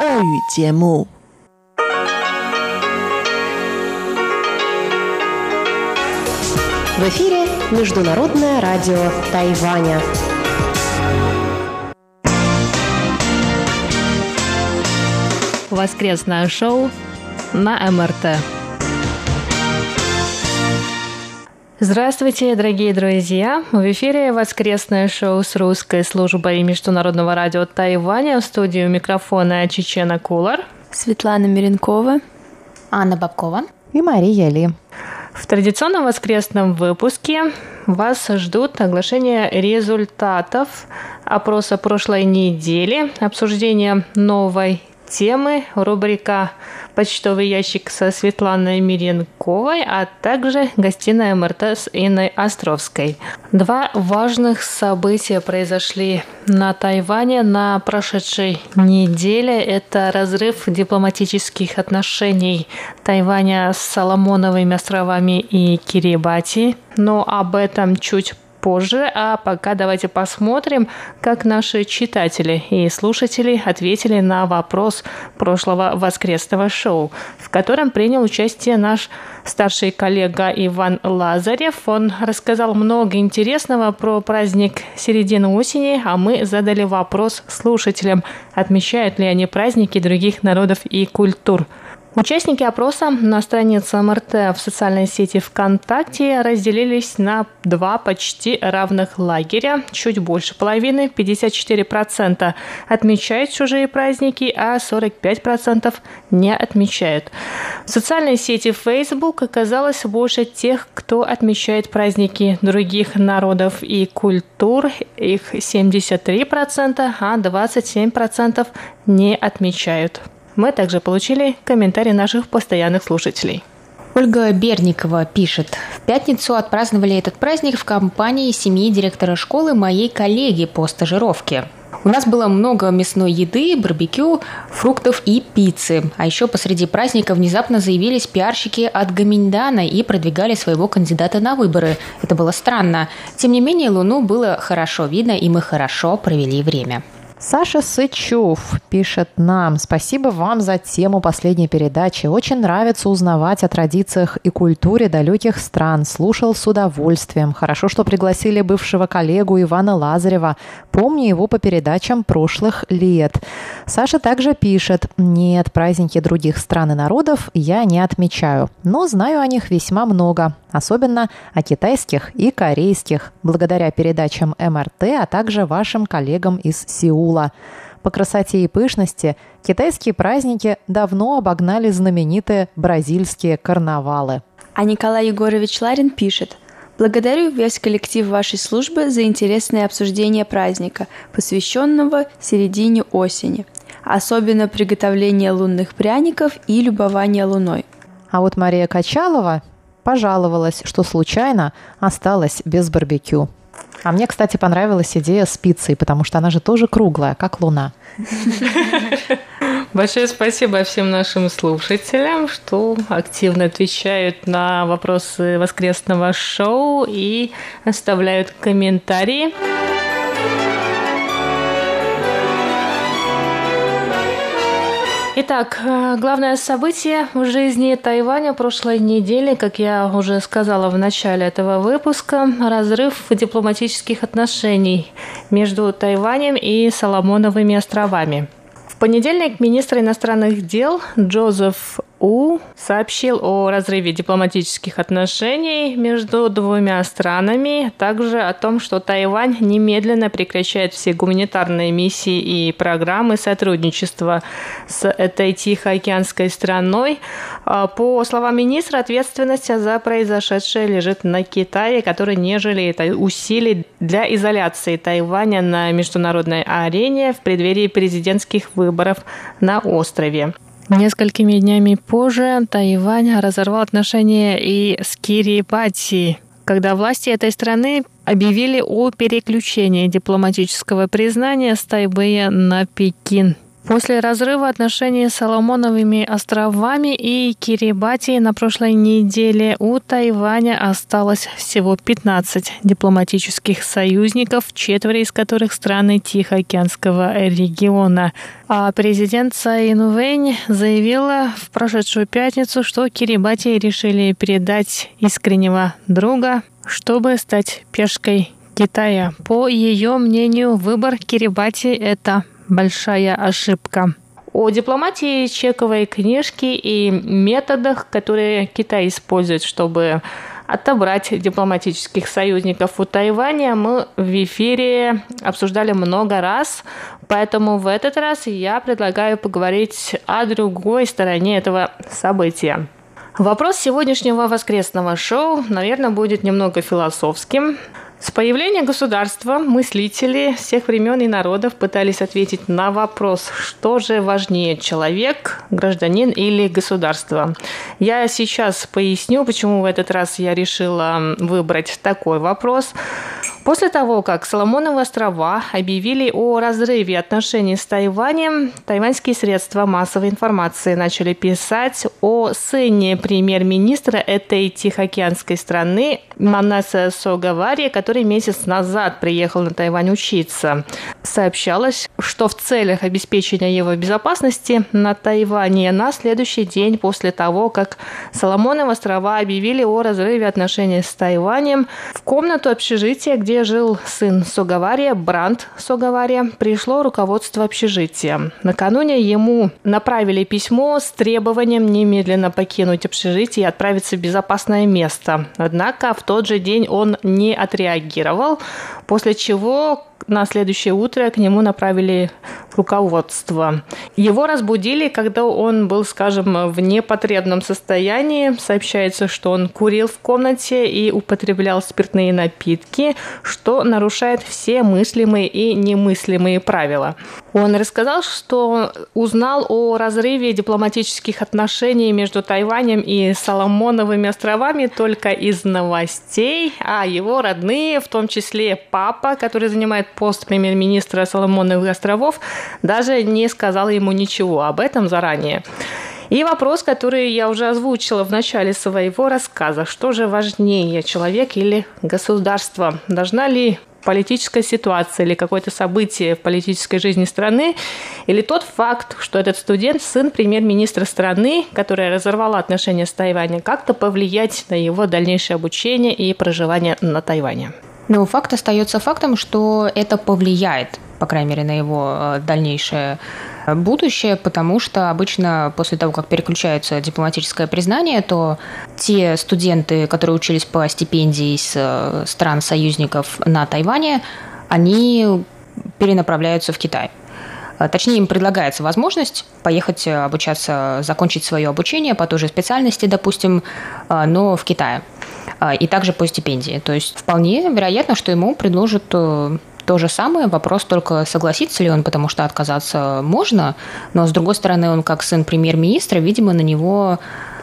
В эфире Международное радио Тайваня. Воскресное шоу на МРТ. Здравствуйте, дорогие друзья! В эфире воскресное шоу с русской службой Международного радио Тайваня. В студии у микрофона Чечена Кулар, Светлана Меренкова, Анна Бабкова и Мария Ли. В традиционном воскресном выпуске вас ждут оглашение результатов опроса прошлой недели, обсуждение новой темы, рубрика «Почтовый ящик» со Светланой Меренковой, а также гостиная МРТ с Инной Островской. Два важных события произошли на Тайване на прошедшей неделе. Это разрыв дипломатических отношений Тайваня с Соломоновыми островами и Кирибати, но об этом чуть позже, а пока давайте посмотрим, как наши читатели и слушатели ответили на вопрос прошлого воскресного шоу, в котором принял участие наш старший коллега Иван Лазарев. Он рассказал много интересного про праздник середины осени, а мы задали вопрос слушателям, отмечают ли они праздники других народов и культур. Участники опроса на странице МРТ в социальной сети ВКонтакте разделились на два почти равных лагеря. Чуть больше половины, 54%, отмечают чужие праздники, а 45% не отмечают. В социальной сети Facebook оказалось больше тех, кто отмечает праздники других народов и культур. Их 73%, а 27% не отмечают. Мы также получили комментарии наших постоянных слушателей. Ольга Берникова пишет: «В пятницу отпраздновали этот праздник в компании семьи директора школы моей коллеги по стажировке. У нас было много мясной еды, барбекю, фруктов и пиццы. А еще посреди праздника внезапно заявились пиарщики от Гоминьдана и продвигали своего кандидата на выборы. Это было странно. Тем не менее, Луну было хорошо видно, и мы хорошо провели время». Саша Сычев пишет нам: «Спасибо вам за тему последней передачи. Очень нравится узнавать о традициях и культуре далеких стран. Слушал с удовольствием. Хорошо, что пригласили бывшего коллегу Ивана Лазарева. Помню его по передачам прошлых лет». Саша также пишет: «Нет, праздники других стран и народов я не отмечаю, но знаю о них весьма много, особенно о китайских и корейских, благодаря передачам МРТ, а также вашим коллегам из Сеула. По красоте и пышности китайские праздники давно обогнали знаменитые бразильские карнавалы». А Николай Егорович Ларин пишет: «Благодарю весь коллектив вашей службы за интересное обсуждение праздника, посвященного середине осени, особенно приготовление лунных пряников и любование луной». А вот Мария Качалова пожаловалась, что случайно осталась без барбекю. А мне, кстати, понравилась идея с пиццей, потому что она же тоже круглая, как луна. Большое спасибо всем нашим слушателям, что активно отвечают на вопросы воскресного шоу и оставляют комментарии. Итак, главное событие в жизни Тайваня прошлой недели, как я уже сказала в начале этого выпуска, разрыв дипломатических отношений между Тайванем и Соломоновыми островами. В понедельник министр иностранных дел Джозеф У сообщил о разрыве дипломатических отношений между двумя странами, также о том, что Тайвань немедленно прекращает все гуманитарные миссии и программы сотрудничества с этой тихоокеанской страной. По словам министра, ответственность за произошедшее лежит на Китае, который не жалеет усилий для изоляции Тайваня на международной арене в преддверии президентских выборов на острове. Несколькими днями позже Тайвань разорвал отношения и с Кирибати, когда власти этой страны объявили о переключении дипломатического признания с Тайбэя на Пекин. После разрыва отношений с Соломоновыми островами и Кирибати на прошлой неделе у Тайваня осталось всего 15 дипломатических союзников, четверо из которых страны Тихоокеанского региона. А президент Цай Инвэнь заявила в прошедшую пятницу, что Кирибати решили передать искреннего друга, чтобы стать пешкой Китая. По ее мнению, выбор Кирибати – это большая ошибка. О дипломатии, чековой книжке и методах, которые Китай использует, чтобы отобрать дипломатических союзников у Тайваня, мы в эфире обсуждали много раз, поэтому в этот раз я предлагаю поговорить о другой стороне этого события. Вопрос сегодняшнего воскресного шоу, наверное, будет немного философским. С появлением государства мыслители всех времен и народов пытались ответить на вопрос, что же важнее – человек, гражданин или государство. Я сейчас поясню, почему в этот раз я решила выбрать такой вопрос. После того, как Соломоновы острова объявили о разрыве отношений с Тайванем, тайваньские средства массовой информации начали писать о сыне премьер-министра этой тихоокеанской страны Манассе Согавария, который месяц назад приехал на Тайвань учиться. Сообщалось, что в целях обеспечения его безопасности на Тайване на следующий день после того, как Соломоновы острова объявили о разрыве отношений с Тайванем, в комнату общежития, где жил сын Согавария, Бранд Согавария, пришло руководство общежития. Накануне ему направили письмо с требованием немедленно покинуть общежитие и отправиться в безопасное место. Однако в тот же день он не отреагировал, после чего на следующее утро к нему направили руководство. Его разбудили, когда он был, скажем, в непотребном состоянии. Сообщается, что он курил в комнате и употреблял спиртные напитки, что нарушает все мыслимые и немыслимые правила. Он рассказал, что узнал о разрыве дипломатических отношений между Тайванем и Соломоновыми островами только из новостей, а его родные, в том числе папа, который занимает пост премьер-министра Соломоновых островов, даже не сказал ему ничего об этом заранее. И вопрос, который я уже озвучила в начале своего рассказа. Что же важнее, человек или государство? Должна ли политическая ситуация или какое-то событие в политической жизни страны, или тот факт, что этот студент, сын премьер-министра страны, которая разорвала отношения с Тайванем, как-то повлиять на его дальнейшее обучение и проживание на Тайване? Но факт остается фактом, что это повлияет, по крайней мере, на его дальнейшее будущее, потому что обычно после того, как переключается дипломатическое признание, то те студенты, которые учились по стипендии из стран-союзников на Тайване, они перенаправляются в Китай. Точнее, им предлагается возможность поехать обучаться, закончить свое обучение по той же специальности, допустим, но в Китае. И также по стипендии. То есть вполне вероятно, что ему предложат то же самое. Вопрос только, согласится ли он, потому что отказаться можно. Но, с другой стороны, он как сын премьер-министра, видимо, на него,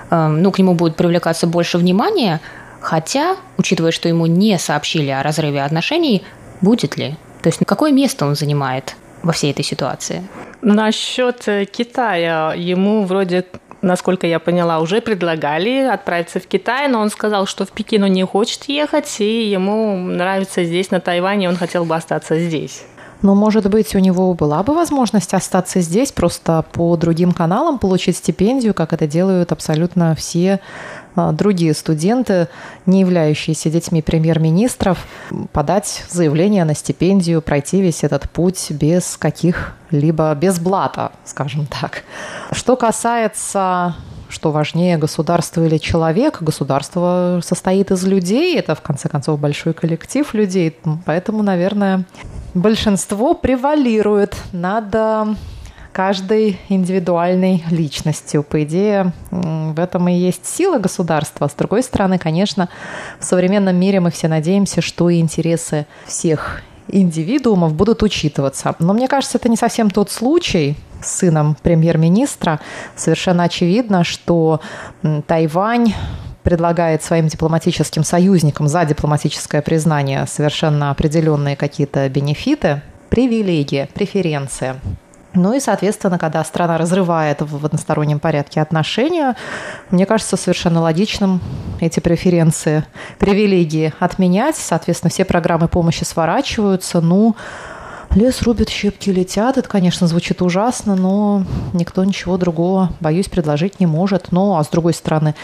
к нему будет привлекаться больше внимания. Хотя, учитывая, что ему не сообщили о разрыве отношений, будет ли? То есть какое место он занимает во всей этой ситуации? Насчет Китая ему вроде, насколько я поняла, уже предлагали отправиться в Китай, но он сказал, что в Пекин он не хочет ехать, и ему нравится здесь, на Тайване, он хотел бы остаться здесь. Но, может быть, у него была бы возможность остаться здесь, просто по другим каналам получить стипендию, как это делают абсолютно все другие студенты, не являющиеся детьми премьер-министров, подать заявление на стипендию, пройти весь этот путь без каких-либо, без блата, скажем так. Что касается, что важнее, государство или человек, государство состоит из людей, это, в конце концов, большой коллектив людей, поэтому, наверное, большинство превалирует над каждой индивидуальной личностью. По идее, в этом и есть сила государства. С другой стороны, конечно, в современном мире мы все надеемся, что интересы всех индивидуумов будут учитываться. Но мне кажется, это не совсем тот случай с сыном премьер-министра. Совершенно очевидно, что Тайвань предлагает своим дипломатическим союзникам за дипломатическое признание совершенно определенные какие-то бенефиты, привилегии, преференции. Ну и, соответственно, когда страна разрывает в одностороннем порядке отношения, мне кажется совершенно логичным эти преференции, привилегии отменять. Соответственно, все программы помощи сворачиваются. Ну, лес рубят, щепки летят. Это, конечно, звучит ужасно, но никто ничего другого, боюсь, предложить не может. Ну, а с другой стороны,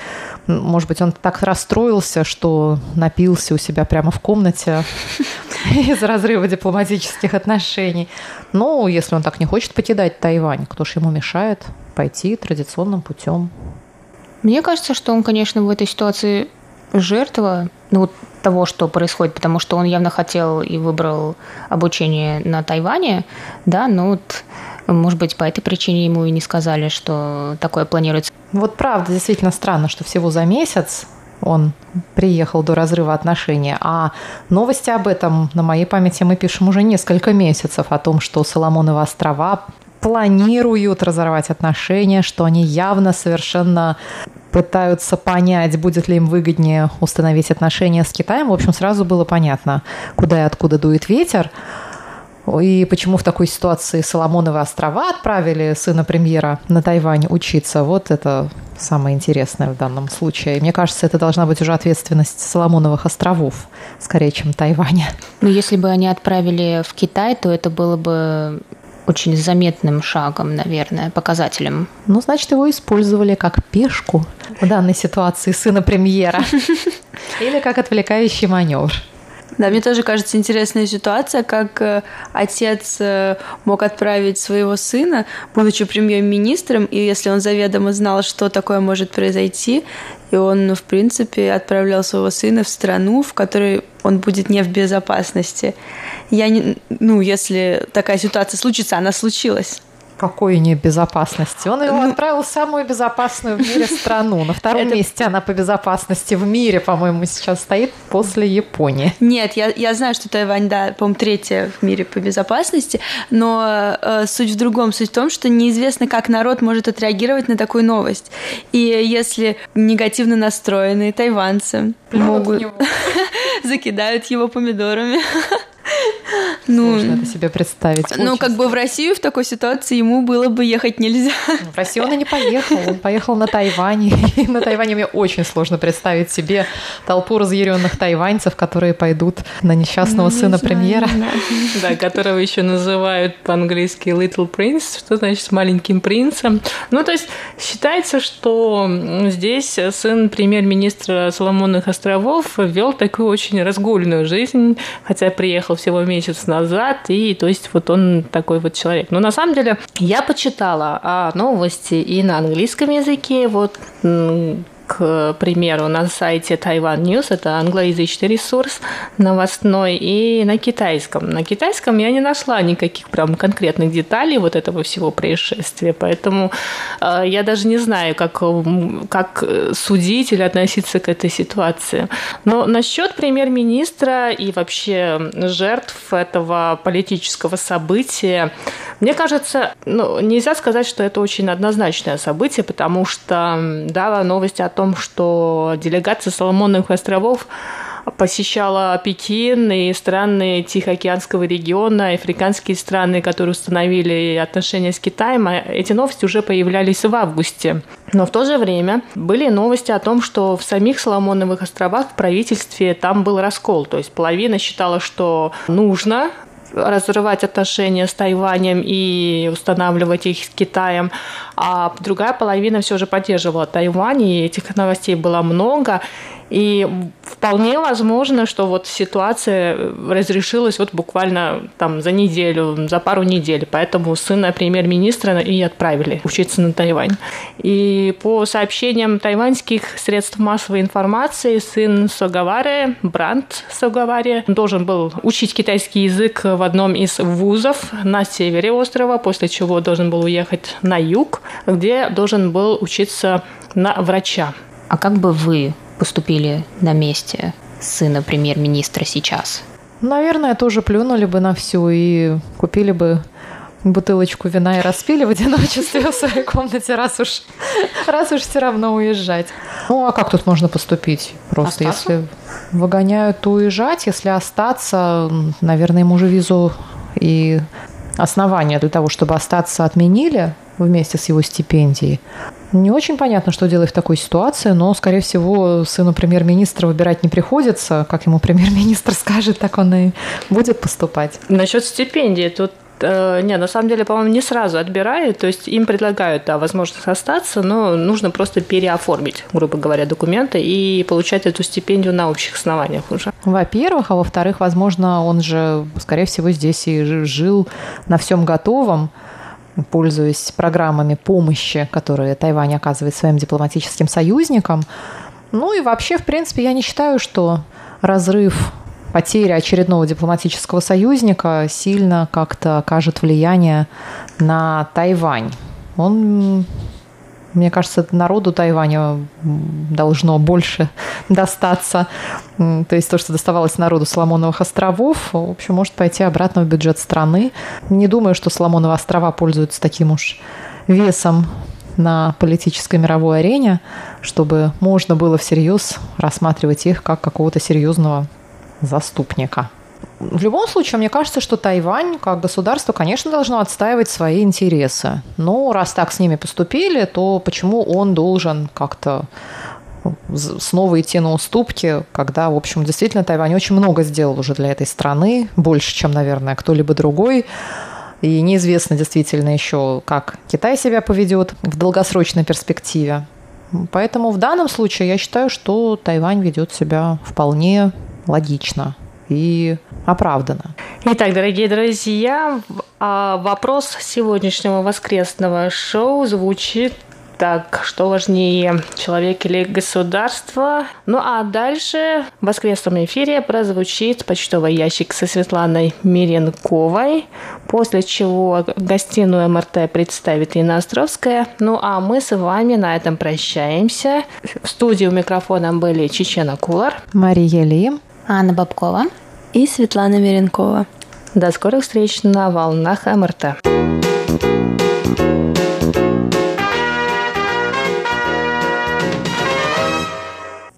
может быть, он так расстроился, что напился у себя прямо в комнате из разрыва дипломатических отношений. Ну, если он так не хочет покидать Тайвань, кто ж ему мешает пойти традиционным путем? Мне кажется, что он, конечно, в этой ситуации жертва, ну, вот того, что происходит, потому что он явно хотел и выбрал обучение на Тайване, да, но вот, может быть, по этой причине ему и не сказали, что такое планируется. Вот правда, действительно странно, что всего за месяц он приехал до разрыва отношений, а новости об этом на моей памяти мы пишем уже несколько месяцев, о том, что Соломоновы острова планируют разорвать отношения, что они явно совершенно пытаются понять, будет ли им выгоднее установить отношения с Китаем. В общем, сразу было понятно, куда и откуда дует ветер, и почему в такой ситуации Соломоновы острова отправили сына премьера на Тайвань учиться. Вот это самое интересное в данном случае. И мне кажется, это должна быть уже ответственность Соломоновых островов, скорее, чем Тайваня. Но если бы они отправили в Китай, то это было бы очень заметным шагом, наверное, показателем. Ну, значит, его использовали как пешку в данной ситуации сына премьера. Или как отвлекающий маневр. Да, мне тоже кажется интересная ситуация, как отец мог отправить своего сына, будучи премьер-министром, и если он заведомо знал, что такое может произойти, и он, в принципе, отправлял своего сына в страну, в которой он будет не в безопасности. Если такая ситуация случится, она случилась. Какой небезопасности? Он его отправил в самую безопасную в мире страну. На втором месте она по безопасности в мире, по-моему, сейчас стоит после Японии. Нет, я знаю, что Тайвань, да, по-моему, третья в мире по безопасности, но суть в другом. Суть в том, что неизвестно, как народ может отреагировать на такую новость. И если негативно настроенные тайваньцы могут закидают его помидорами. Сложно это себе представить. В Россию в такой ситуации ему было бы ехать нельзя. В Россию он и не поехал. Он поехал на Тайвань. И на Тайване мне очень сложно представить себе толпу разъяренных тайваньцев, которые пойдут на несчастного сына премьера. Да, которого еще называют по-английски Little Prince, что значит маленьким принцем. Ну, то есть считается, что здесь сын премьер-министра Соломоновых островов вел такую очень разгульную жизнь, хотя приехал всего месяц назад, и то есть вот он такой вот человек. Но на самом деле я почитала новости и на английском языке, вот к примеру, на сайте Taiwan News, это англоязычный ресурс новостной, и на китайском. На китайском я не нашла никаких прям конкретных деталей вот этого всего происшествия, поэтому я даже не знаю, как судить или относиться к этой ситуации. Но насчет премьер-министра и вообще жертв этого политического события, мне кажется, нельзя сказать, что это очень однозначное событие, потому что, да, новости о том, что делегация Соломоновых островов посещала Пекин и страны Тихоокеанского региона, африканские страны, которые установили отношения с Китаем. Эти новости уже появлялись в августе. Но в то же время были новости о том, что в самих Соломоновых островах в правительстве там был раскол. То есть половина считала, что нужно разрывать отношения с Тайванем и устанавливать их с Китаем, а другая половина все же поддерживала Тайвань, и этих новостей было много, и вполне возможно, что вот ситуация разрешилась вот буквально там за неделю, за пару недель, поэтому сына премьер-министра и отправили учиться на Тайвань. И по сообщениям тайваньских средств массовой информации, сын Согавары, Бранд Согавария, должен был учить китайский язык в одном из вузов на севере острова, после чего должен был уехать на юг, где должен был учиться на врача. А как бы вы поступили на месте сына премьер-министра сейчас? Наверное, тоже плюнули бы на всю и купили бы бутылочку вина и распили в одиночестве в своей комнате, раз уж все равно уезжать. Ну, а как тут можно поступить? Просто остаться? Если выгоняют, то уезжать. Если остаться, наверное, ему же визу и основания для того, чтобы остаться, отменили вместе с его стипендией. Не очень понятно, что делать в такой ситуации, но, скорее всего, сыну премьер-министра выбирать не приходится. Как ему премьер-министр скажет, так он и будет поступать. Насчет стипендии тут нет, на самом деле, по-моему, не сразу отбирают, то есть им предлагают, да, возможность остаться, но нужно просто переоформить, грубо говоря, документы и получать эту стипендию на общих основаниях уже. Во-первых, а во-вторых, возможно, он же, скорее всего, здесь и жил на всем готовом, пользуясь программами помощи, которые Тайвань оказывает своим дипломатическим союзникам. Ну и вообще, в принципе, я не считаю, что разрыв, потеря очередного дипломатического союзника сильно как-то окажет влияние на Тайвань. Он, мне кажется, народу Тайваня должно больше достаться. То есть то, что доставалось народу Соломоновых островов, в общем, может пойти обратно в бюджет страны. Не думаю, что Соломоновы острова пользуются таким уж весом на политической мировой арене, чтобы можно было всерьез рассматривать их как какого-то серьезного заступника. В любом случае, мне кажется, что Тайвань как государство, конечно, должно отстаивать свои интересы. Но раз так с ними поступили, то почему он должен как-то снова идти на уступки, когда, в общем, действительно Тайвань очень много сделал уже для этой страны, больше, чем, наверное, кто-либо другой. И неизвестно действительно еще, как Китай себя поведет в долгосрочной перспективе. Поэтому в данном случае я считаю, что Тайвань ведет себя вполне логично и оправданно. Итак, дорогие друзья, вопрос сегодняшнего воскресного шоу звучит так: что важнее, человек или государство? Ну а дальше в воскресном эфире прозвучит почтовый ящик со Светланой Меренковой, после чего гостиную МРТ представит Инна Островская. Ну а мы с вами на этом прощаемся. В студии у микрофона были Чечена Кулар, Мария Ли, Анна Бабкова и Светлана Меренкова. До скорых встреч на волнах МРТ.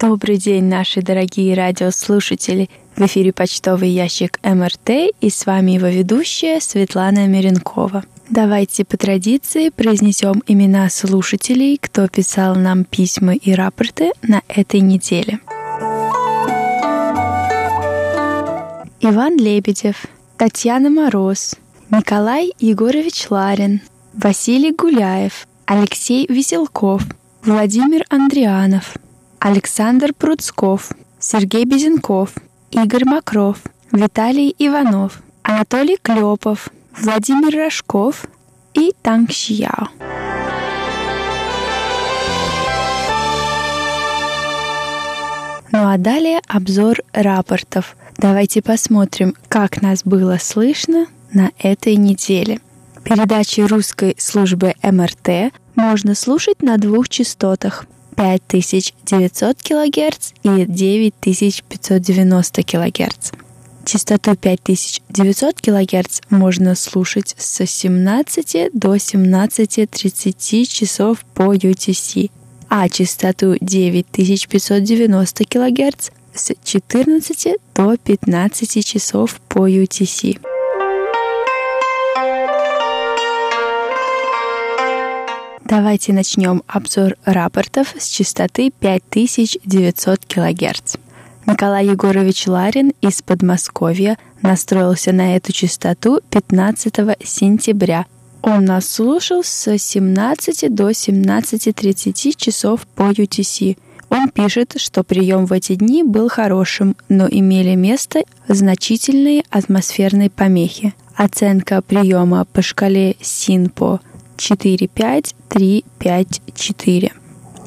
Добрый день, наши дорогие радиослушатели! В эфире почтовый ящик МРТ, и с вами его ведущая Светлана Меренкова. Давайте по традиции произнесем имена слушателей, кто писал нам письма и рапорты на этой неделе. Иван Лебедев, Татьяна Мороз, Николай Егорович Ларин, Василий Гуляев, Алексей Веселков, Владимир Андрианов, Александр Пруцков, Сергей Безенков, Игорь Мокров, Виталий Иванов, Анатолий Клепов, Владимир Рожков и Тан Сяо. Ну а далее обзор рапортов. Давайте посмотрим, как нас было слышно на этой неделе. Передачи русской службы МРТ можно слушать на двух частотах: 5900 кГц и 9590 кГц. Частоту 5900 кГц можно слушать с 17 до 17:30 часов по UTC, а частоту 9590 кГц с 14 до 15 часов по UTC. Давайте начнем обзор рапортов с частоты 5900 кГц. Николай Егорович Ларин из Подмосковья настроился на эту частоту 15 сентября. Он нас слушал с 17 до 17:30 часов по UTC. Он пишет, что прием в эти дни был хорошим, но имели место значительные атмосферные помехи. Оценка приема по шкале СИНПО 4-5-3-5-4.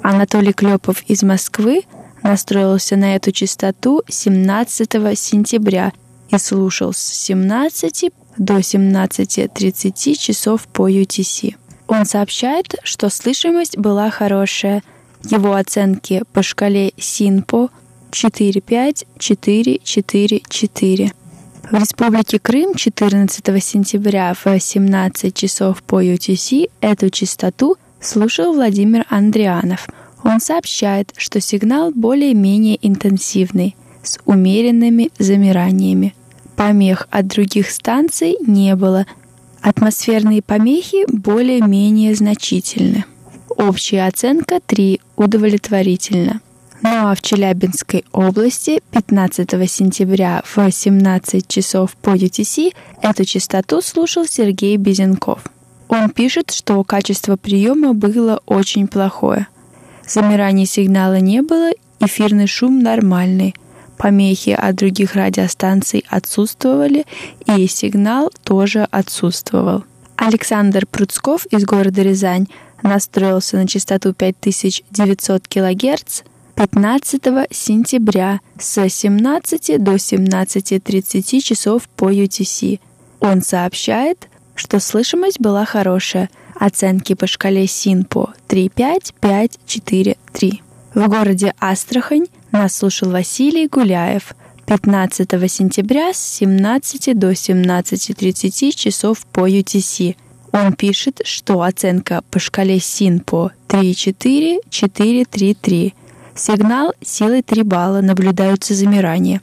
Анатолий Клепов из Москвы настроился на эту частоту 17 сентября и слушал с 17 до 17:30 часов по UTC. Он сообщает, что слышимость была хорошая. Его оценки по шкале СИНПО 4-5-4-4-4. В Республике Крым 14 сентября в 17 часов по UTC эту частоту слушал Владимир Андрианов. Он сообщает, что сигнал более-менее интенсивный, с умеренными замираниями. Помех от других станций не было. Атмосферные помехи более-менее значительны. Общая оценка 3 удовлетворительно. Ну а в Челябинской области 15 сентября в 18 часов по UTC эту частоту слушал Сергей Безенков. Он пишет, что качество приема было очень плохое. Замираний сигнала не было, эфирный шум нормальный. Помехи от других радиостанций отсутствовали, и сигнал тоже отсутствовал. Александр Пруцков из города Рязань настроился на частоту 5900 кГц 15 сентября с 17 до 17:30 часов по UTC. Он сообщает, что слышимость была хорошая, оценки по шкале СИНПО 3-5-5-4-3. В городе Астрахань нас слушал Василий Гуляев 15 сентября с 17 до 17:30 часов по UTC. Он пишет, что оценка по шкале СИНПО 3-4-4-3-3. Сигнал силой 3 балла, наблюдаются замирания.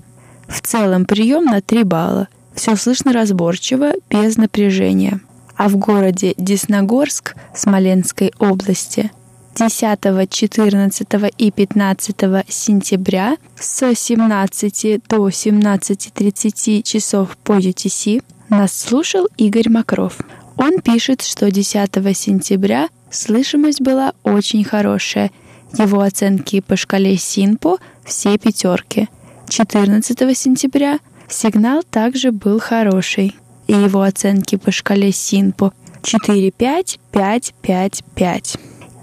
В целом прием на 3 балла. Все слышно разборчиво, без напряжения. А в городе Десногорск Смоленской области 10, 14 и 15 сентября с 17 до 17:30 часов по UTC нас слушал Игорь Мокров. Он пишет, что 10 сентября слышимость была очень хорошая. Его оценки по шкале СИНПО все 5. 14 сентября сигнал также был хороший. И его оценки по шкале СИНПО 4-5-5-5-5.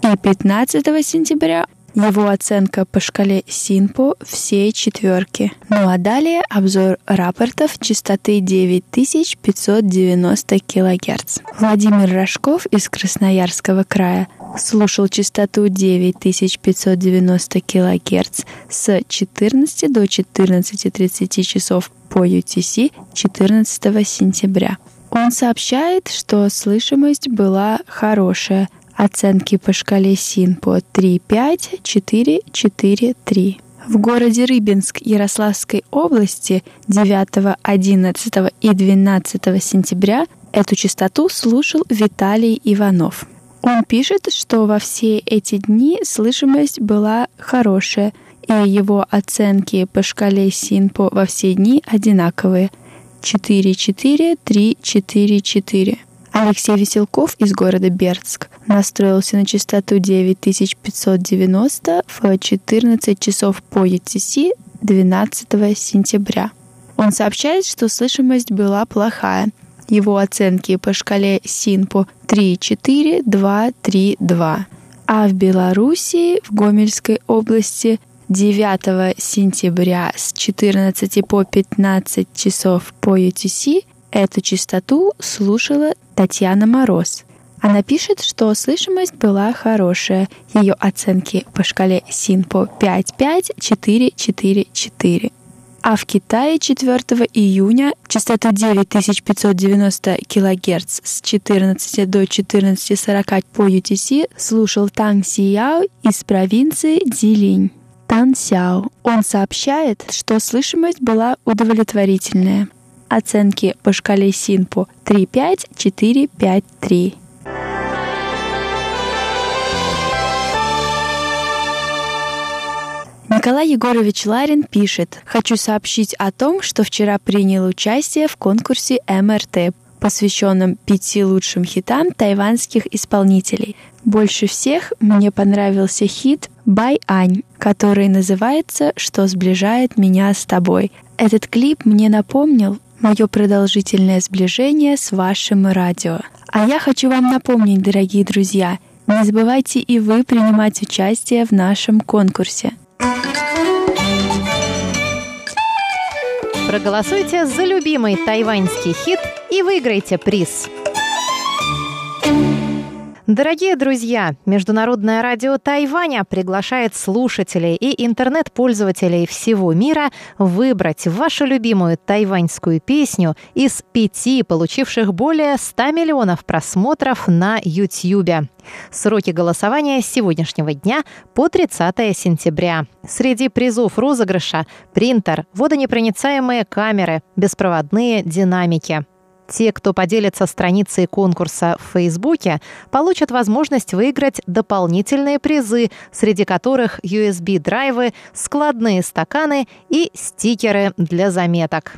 И 15 сентября его оценка по шкале СИНПО все 4. Ну а далее обзор рапортов частоты 9590 кГц. Владимир Рожков из Красноярского края слушал частоту 9590 кГц с 14 до 14:30 часов по UTC 14 сентября. Он сообщает, что слышимость была хорошая. Оценки по шкале СИНПО 3-5-4-4-3. В городе Рыбинск Ярославской области 9, 11 и 12 сентября эту частоту слушал Виталий Иванов. Он пишет, что во все эти дни слышимость была хорошая, и его оценки по шкале СИНПО во все дни одинаковые – 4-4-3-4-4. Алексей Веселков из города Бердск настроился на частоту 9590 в 14 часов по UTC 12 сентября. Он сообщает, что слышимость была плохая. Его оценки по шкале СИНПО 3-4-2-3-2. А в Белоруссии, в Гомельской области, 9 сентября с 14 по 15 часов по UTC эту частоту слушала Татьяна Мороз. Она пишет, что слышимость была хорошая. Ее оценки по шкале СИНПО 5-5-4-4-4. А в Китае 4 июня частоту 9590 кГц с 14 до 14:40 по UTC слушал Тан Сяо из провинции Дилинь. Тан Сяо. Он сообщает, что слышимость была удовлетворительная. Оценки по шкале СИНПО 3-5-4-5-3. Николай Егорович Ларин пишет: «Хочу сообщить о том, что вчера принял участие в конкурсе МРТ, посвященном 5 лучшим хитам тайваньских исполнителей. Больше всех мне понравился хит «Бай Ань», который называется «Что сближает меня с тобой». Этот клип мне напомнил мое продолжительное сближение с вашим радио. А я хочу вам напомнить, дорогие друзья, не забывайте и вы принимать участие в нашем конкурсе. Проголосуйте за любимый тайваньский хит и выиграйте приз. Дорогие друзья, Международное радио Тайваня приглашает слушателей и интернет-пользователей всего мира выбрать вашу любимую тайваньскую песню из 5, получивших более 100 миллионов просмотров на YouTube. Сроки голосования с сегодняшнего дня по 30 сентября. Среди призов розыгрыша – принтер, водонепроницаемые камеры, беспроводные динамики. Те, кто поделится страницей конкурса в Фейсбуке, получат возможность выиграть дополнительные призы, среди которых USB-драйвы, складные стаканы и стикеры для заметок.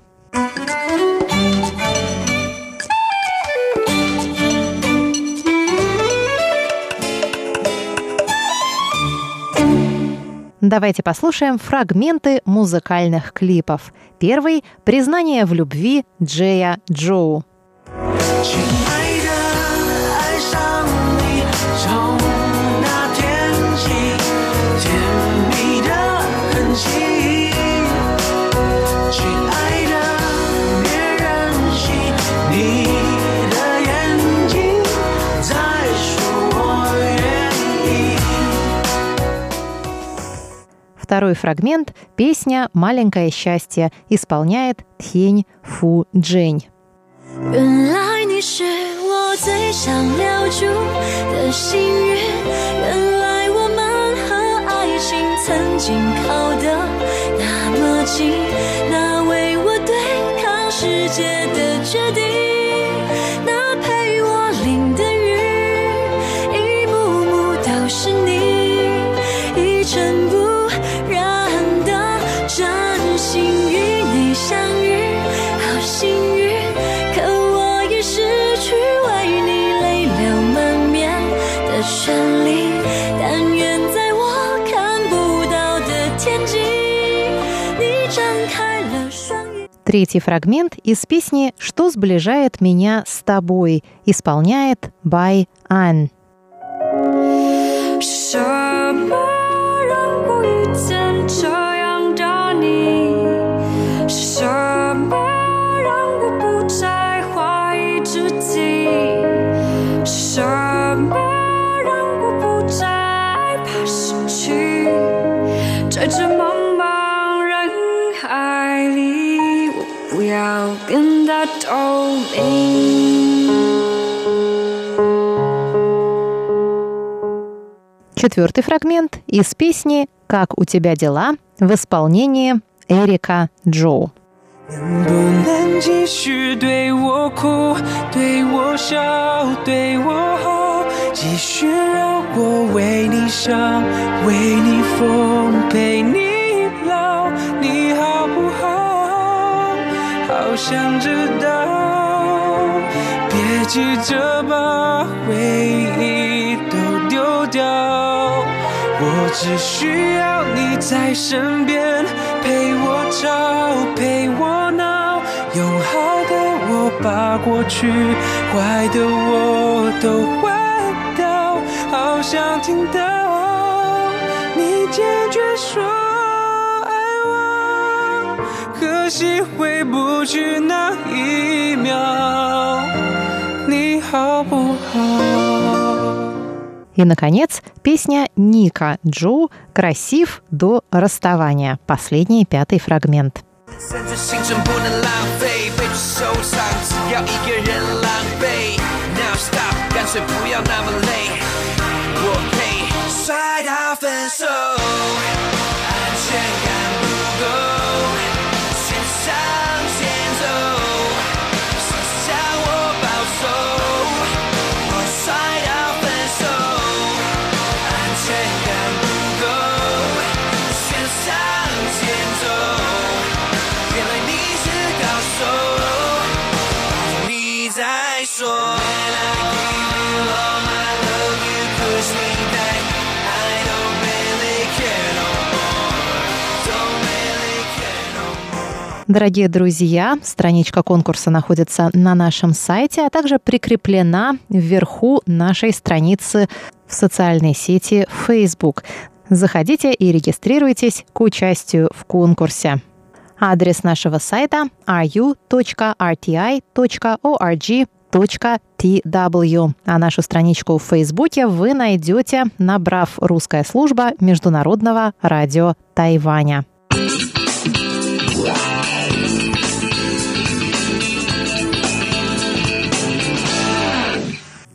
Давайте послушаем фрагменты музыкальных клипов. Первый – «Признание в любви» Джея Джоу. Второй фрагмент – песня «Маленькое счастье» исполняет Тень Фу Джень. Третий фрагмент из песни «Что сближает меня с тобой» исполняет Бай Ан. Четвертый фрагмент из песни «Как у тебя дела» в исполнении Эрика Джоу. И, наконец, песня Ника Джу «Красив до расставания». Последний, пятый фрагмент. Дорогие друзья, страничка конкурса находится на нашем сайте, а также прикреплена вверху нашей страницы в социальной сети Facebook. Заходите и регистрируйтесь к участию в конкурсе. Адрес нашего сайта ru.rti.org.tw. А нашу страничку в Фейсбуке вы найдете, набрав «Русская служба Международного радио Тайваня».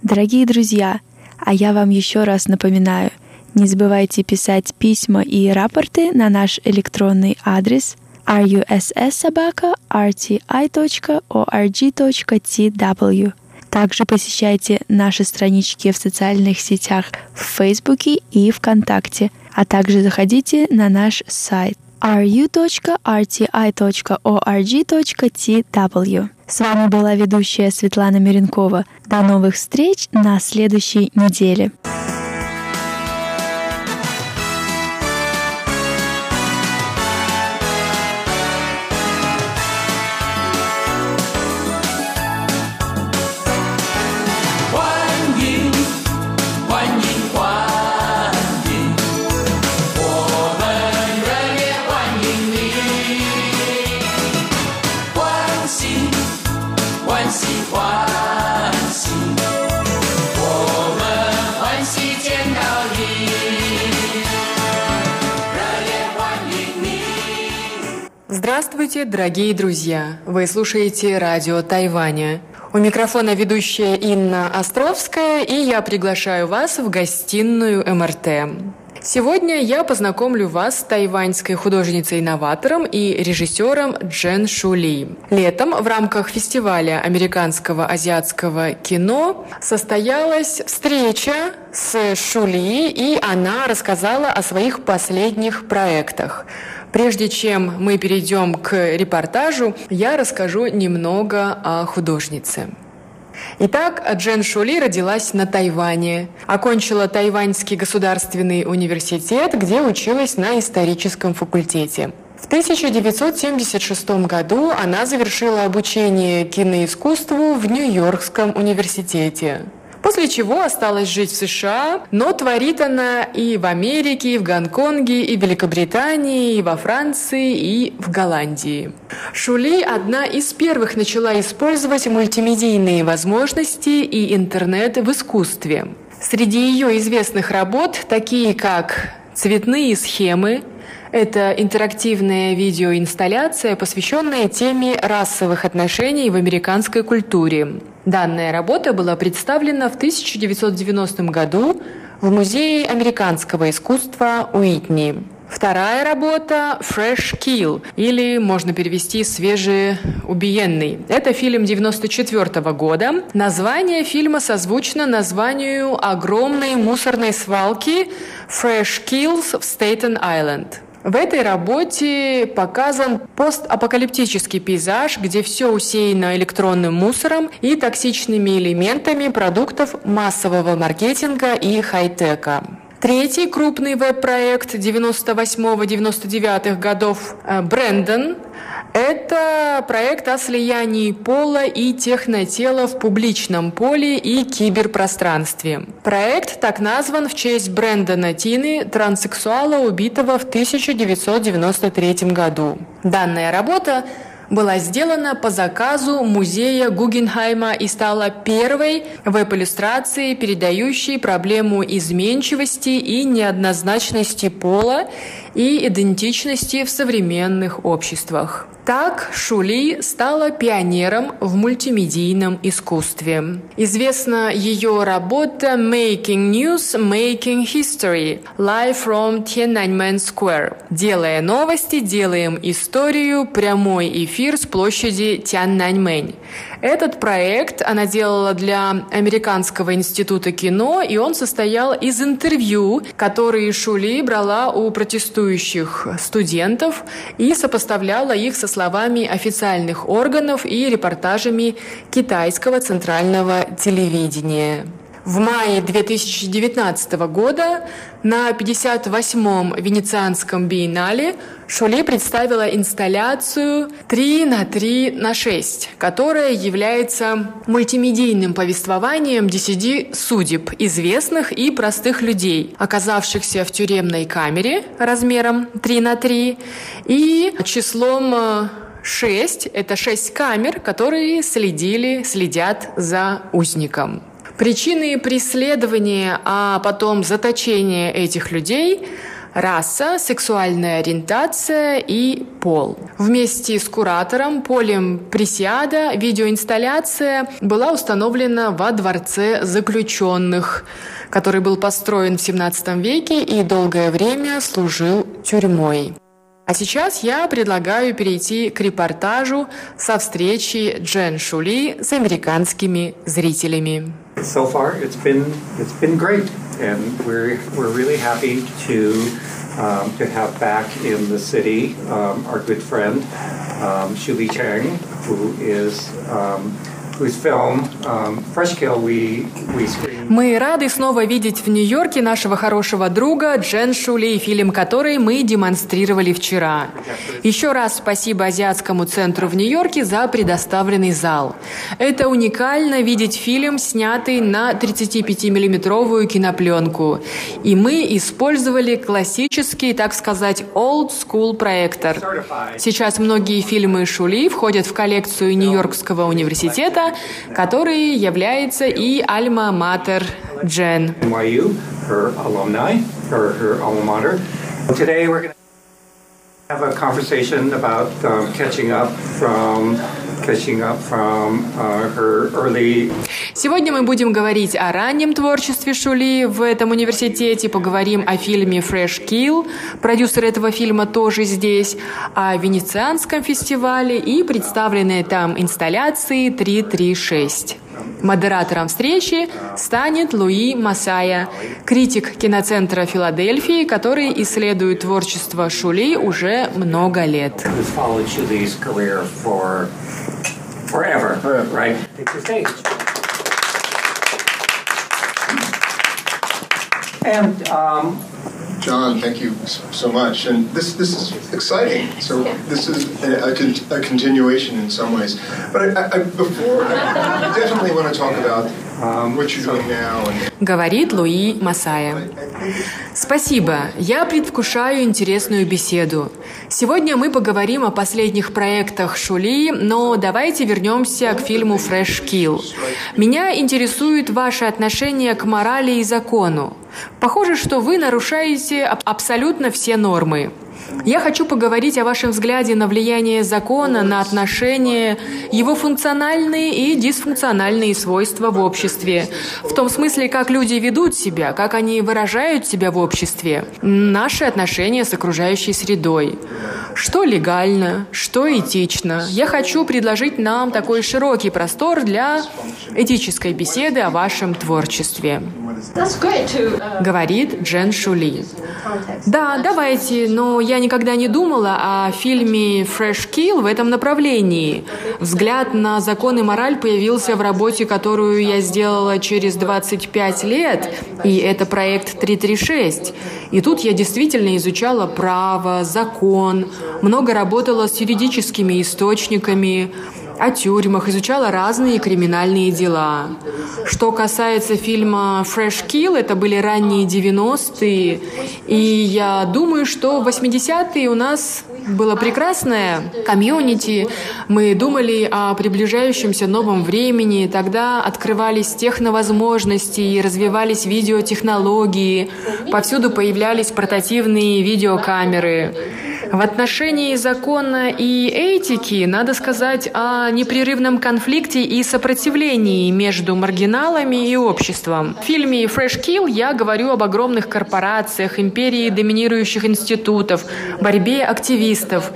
Дорогие друзья, а я вам еще раз напоминаю, не забывайте писать письма и рапорты на наш электронный адрес russ@rti.org.tw. Также посещайте наши странички в социальных сетях в Фейсбуке и ВКонтакте, а также заходите на наш сайт ru.rti.org.tw. С вами была ведущая Светлана Меренкова. До новых встреч на следующей неделе. Здравствуйте, дорогие друзья! Вы слушаете радио Тайваня. У микрофона ведущая Инна Островская, и я приглашаю вас в гостиную МРТ. Сегодня я познакомлю вас с тайваньской художницей-инноватором и режиссером Джен Шули. Летом в рамках фестиваля американского азиатского кино состоялась встреча с Шули, и она рассказала о своих последних проектах. Прежде чем мы перейдем к репортажу, я расскажу немного о художнице. Итак, Джен Шули родилась на Тайване. Окончила Тайваньский государственный университет, где училась на историческом факультете. В 1976 году она завершила обучение киноискусству в Нью-Йоркском университете. После чего осталась жить в США, но творит она и в Америке, и в Гонконге, и в Великобритании, и во Франции, и в Голландии. Шули одна из первых начала использовать мультимедийные возможности и интернет в искусстве. Среди ее известных работ такие как «Цветные схемы», это интерактивная видеоинсталляция, посвященная теме расовых отношений в американской культуре. Данная работа была представлена в 1990 году в Музее американского искусства Уитни. Вторая работа «Fresh Kill», или можно перевести «Свежеубиенный». Это фильм 1994 года. Название фильма созвучно названию огромной мусорной свалки «Fresh Kills» в Стейтен-Айленд. В этой работе показан постапокалиптический пейзаж, где все усеяно электронным мусором и токсичными элементами продуктов массового маркетинга и хай-тека. Третий крупный веб-проект 98-99 годов «Брэндон» – это проект о слиянии пола и технотела в публичном поле и киберпространстве. Проект так назван в честь Брэндона Тины, транссексуала, убитого в 1993 году. Данная работа была сделана по заказу музея Гуггенхайма и стала первой веб-иллюстрацией, передающей проблему изменчивости и неоднозначности пола и идентичности в современных обществах. Так Шули стала пионером в мультимедийном искусстве. Известна ее работа «Making News, Making History» «Live from Tiananmen Square» «Делая новости, делаем историю. Прямой эфир с площади Тяньаньмэнь». Этот проект она делала для Американского института кино, и он состоял из интервью, которые Шули брала у протестующих студентов и сопоставляла их со словами официальных органов и репортажами китайского центрального телевидения. В мае 2019 года на 58-м Венецианском биеннале Шули представила инсталляцию 3×3×6, которая является мультимедийным повествованием 10 судеб известных и простых людей, оказавшихся в тюремной камере размером 3×3 и числом 6. Это 6 камер, которые следят за узником. Причины преследования, а потом заточения этих людей – раса, сексуальная ориентация и пол. Вместе с куратором Полем Присиада видеоинсталляция была установлена во дворце заключенных, который был построен в XVII веке и долгое время служил тюрьмой. А сейчас я предлагаю перейти к репортажу со встречи Джен Шули с американскими зрителями. So far, it's been great, and we're really happy to have back in the city our good friend Shuli Chang, who is whose film Fresh Kill we screened. Мы рады снова видеть в Нью-Йорке нашего хорошего друга Джен Шули, фильм который мы демонстрировали вчера. Еще раз спасибо Азиатскому центру в Нью-Йорке за предоставленный зал. Это уникально видеть фильм, снятый на 35-миллиметровую кинопленку. И мы использовали классический, так сказать, old-school проектор. Сейчас многие фильмы Шули входят в коллекцию Нью-Йоркского университета, который является и альма-матер Джен. Сегодня мы будем говорить о раннем творчестве Шули в этом университете, поговорим о фильме Fresh Kill, продюсер этого фильма тоже здесь, о Венецианском фестивале и представленные там инсталляции 336. Модератором встречи станет Луи Масая, критик киноцентра Филадельфии, который исследует творчество Шули уже много лет. John, thank you so much. And this is exciting. So this is a continuation in some ways. But I definitely want to talk about what you're doing now. Говорит Луи Масая. Спасибо. Я предвкушаю интересную беседу. Сегодня мы поговорим о последних проектах Шули, но давайте вернемся к фильму Fresh Kill. Меня интересует ваше отношение к морали и закону. Похоже, что вы нарушаете абсолютно все нормы. Я хочу поговорить о вашем взгляде на влияние закона, на отношения, его функциональные и дисфункциональные свойства в обществе. В том смысле, как люди ведут себя, как они выражают себя в обществе. Наши отношения с окружающей средой. Что легально, что этично. Я хочу предложить нам такой широкий простор для этической беседы о вашем творчестве. Говорит Джен Шули. Да, давайте, но я никогда не думала о фильме «Fresh Kill» в этом направлении. Взгляд на закон и мораль появился в работе, которую я сделала через 25 лет, и это проект 336. И тут я действительно изучала право, закон, много работала с юридическими источниками, о тюрьмах, изучала разные криминальные дела. Что касается фильма «Fresh Kill», это были ранние 90-е, и я думаю, что в 80-е у нас было прекрасное комьюнити. Мы думали о приближающемся новом времени. Тогда открывались техновозможности, развивались видеотехнологии. Повсюду появлялись портативные видеокамеры. В отношении закона и этики надо сказать о непрерывном конфликте и сопротивлении между маргиналами и обществом. В фильме «Fresh Kill» я говорю об огромных корпорациях, империи доминирующих институтов, борьбе активистов.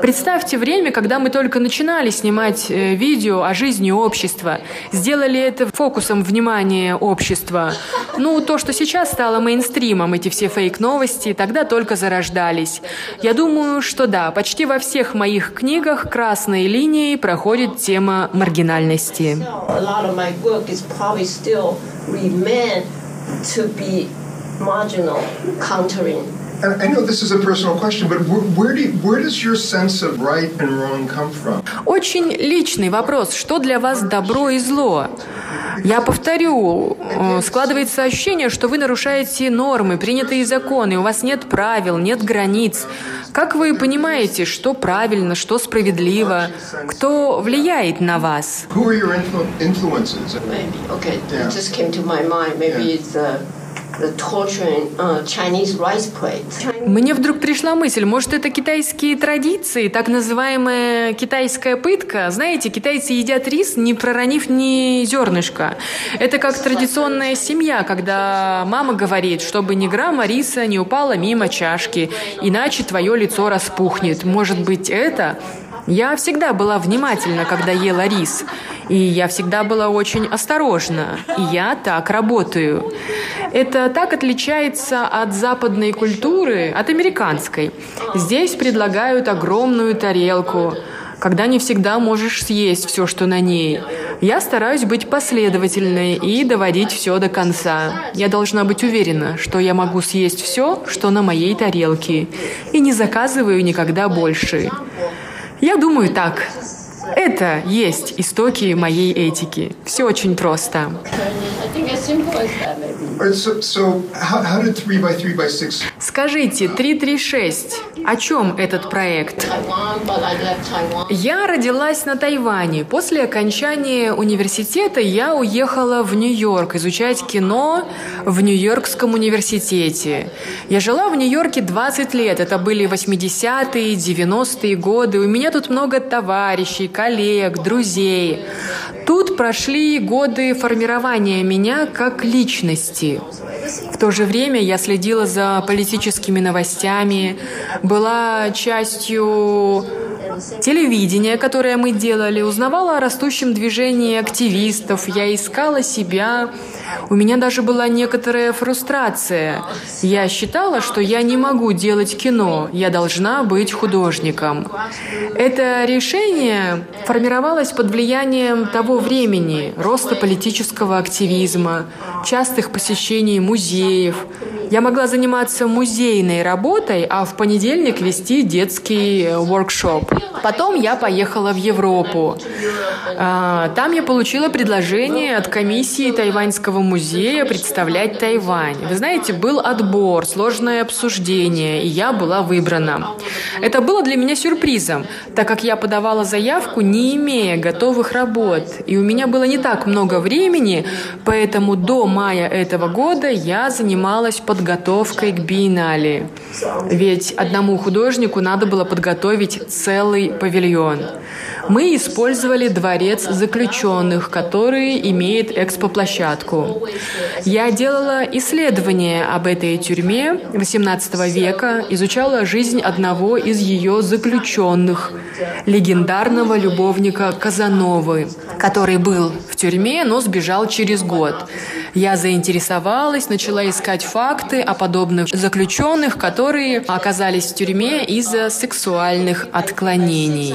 Представьте время, когда мы только начинали снимать видео о жизни общества. Сделали это фокусом внимания общества. То, что сейчас стало мейнстримом, эти все фейк-новости, тогда только зарождались. Я думаю, что да, почти во всех моих книгах красной линией проходит тема маргинальности. Очень личный вопрос, что для вас добро и зло? Я повторю, складывается ощущение, что вы нарушаете нормы, принятые законы, у вас нет правил, нет границ. Как вы понимаете, что правильно, что справедливо? Кто влияет на вас? Мне вдруг пришла мысль, может, это китайские традиции, так называемая китайская пытка. Знаете, китайцы едят рис, не проронив ни зернышка. Это как традиционная семья, когда мама говорит, чтобы ни грамма риса не упала мимо чашки, иначе твое лицо распухнет. Может быть, это... Я всегда была внимательна, когда ела рис. И я всегда была очень осторожна. И я так работаю. Это так отличается от западной культуры, от американской. Здесь предлагают огромную тарелку, когда не всегда можешь съесть все, что на ней. Я стараюсь быть последовательной и доводить все до конца. Я должна быть уверена, что я могу съесть все, что на моей тарелке. И не заказываю никогда больше. Я думаю так. Это есть истоки моей этики. Все очень просто. Скажите, 336. О чем этот проект? Я родилась на Тайване. После окончания университета я уехала в Нью-Йорк изучать кино в Нью-Йоркском университете. Я жила в Нью-Йорке 20 лет. Это были 80-е, 90-е годы. У меня тут много товарищей, коллег, друзей. Тут прошли годы формирования меня как личности. В то же время я следила за политическими новостями, была частью телевидения, которое мы делали, узнавала о растущем движении активистов, я искала себя. У меня даже была некоторая фрустрация. Я считала, что я не могу делать кино, я должна быть художником. Это решение формировалось под влиянием того времени, роста политического активизма, частых посещений музеев. Я могла заниматься музейной работой, а в понедельник вести детский воркшоп. Потом я поехала в Европу. Там я получила предложение от комиссии Тайваньского музея представлять Тайвань. Вы знаете, был отбор, сложное обсуждение, и я была выбрана. Это было для меня сюрпризом, так как я подавала заявку, не имея готовых работ. И у меня было не так много времени, поэтому до мая этого года я занималась подготовкой к биеннале. Ведь одному художнику надо было подготовить целый павильон. Мы использовали дворец заключенных, который имеет экспоплощадку. Я делала исследования об этой тюрьме XVIII века, изучала жизнь одного из ее заключенных, легендарного любовника Казановы, который был в тюрьме, но сбежал через год. Я заинтересовалась, начала искать факты о подобных заключенных, которые оказались в тюрьме из-за сексуальных отклонений.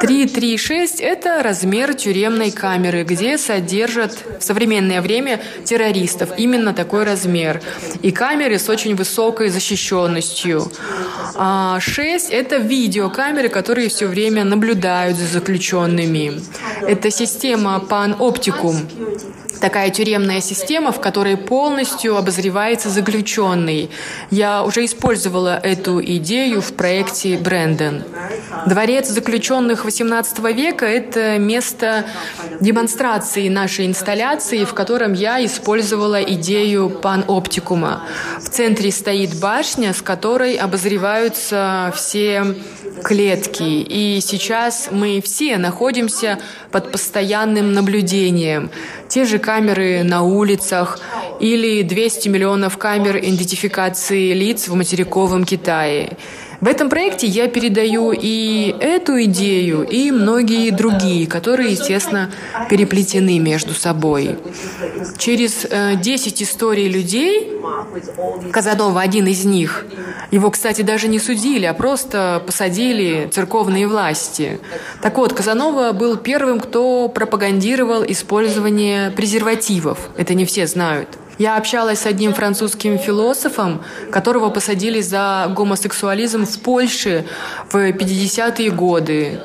336 – это размер тюремной камеры, где содержат в современное время террористов. Именно такой размер. И камеры с очень высокой защищенностью. 6 – это видеокамеры, которые все время наблюдают за заключенными. Это система паноптикум. Такая тюремная система, в которой полностью обозревается заключенный. Я уже использовала эту идею в проекте «Брэндон». Дворец заключенных XVIII века – это место демонстрации нашей инсталляции, в котором я использовала идею паноптикума. В центре стоит башня, с которой обозреваются все клетки. И сейчас мы все находимся под постоянным наблюдением. Те же камеры на улицах или 200 миллионов камер идентификации лиц в материковом Китае. В этом проекте я передаю и эту идею, и многие другие, которые, естественно, переплетены между собой. Через 10 историй людей, Казанова один из них, его, кстати, даже не судили, а просто посадили церковные власти. Так вот, Казанова был первым, кто пропагандировал использование презервативов. Это не все знают. Я общалась с одним французским философом, которого посадили за гомосексуализм в Польше в 50-е годы.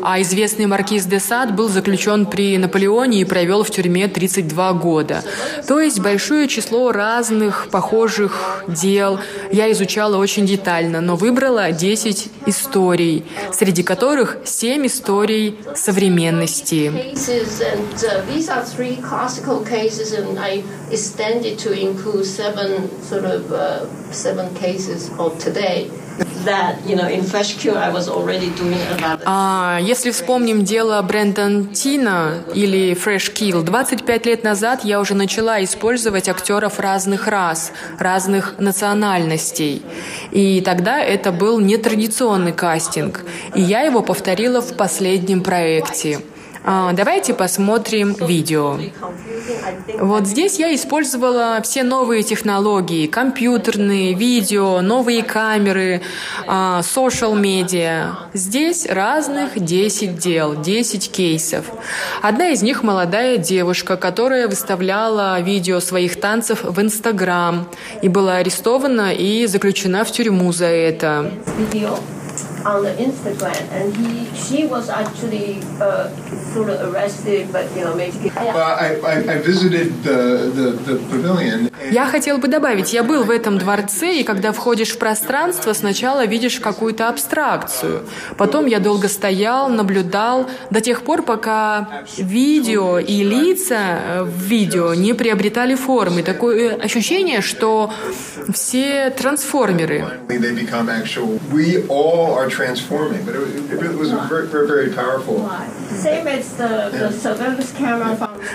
А известный маркиз де Сад был заключен при Наполеоне и провел в тюрьме 32 года. То есть большое число разных похожих дел я изучала очень детально, но выбрала 10 историй, среди которых 7 историй современности. intended to include seven cases of today. Если вспомним дело Брэндон Тина или Fresh Kill, 25 лет назад я уже начала использовать актеров разных рас, разных национальностей. И тогда это был нетрадиционный кастинг. И я его повторила в последнем проекте. Давайте посмотрим видео. Вот здесь я использовала все новые технологии, компьютерные, видео, новые камеры, social-медиа. Здесь разных 10 дел, 10 кейсов. Одна из них молодая девушка, которая выставляла видео своих танцев в Инстаграм и была арестована и заключена в тюрьму за это. On the Instagram, and she was actually sort of arrested, but you know, basically. I visited the pavilion. Я хотел бы добавить, я был в этом дворце, и когда входишь в пространство, сначала видишь какую-то абстракцию. Потом я долго стоял, наблюдал, до тех пор, пока видео и лица в видео не приобретали формы. Такое ощущение, что все трансформеры.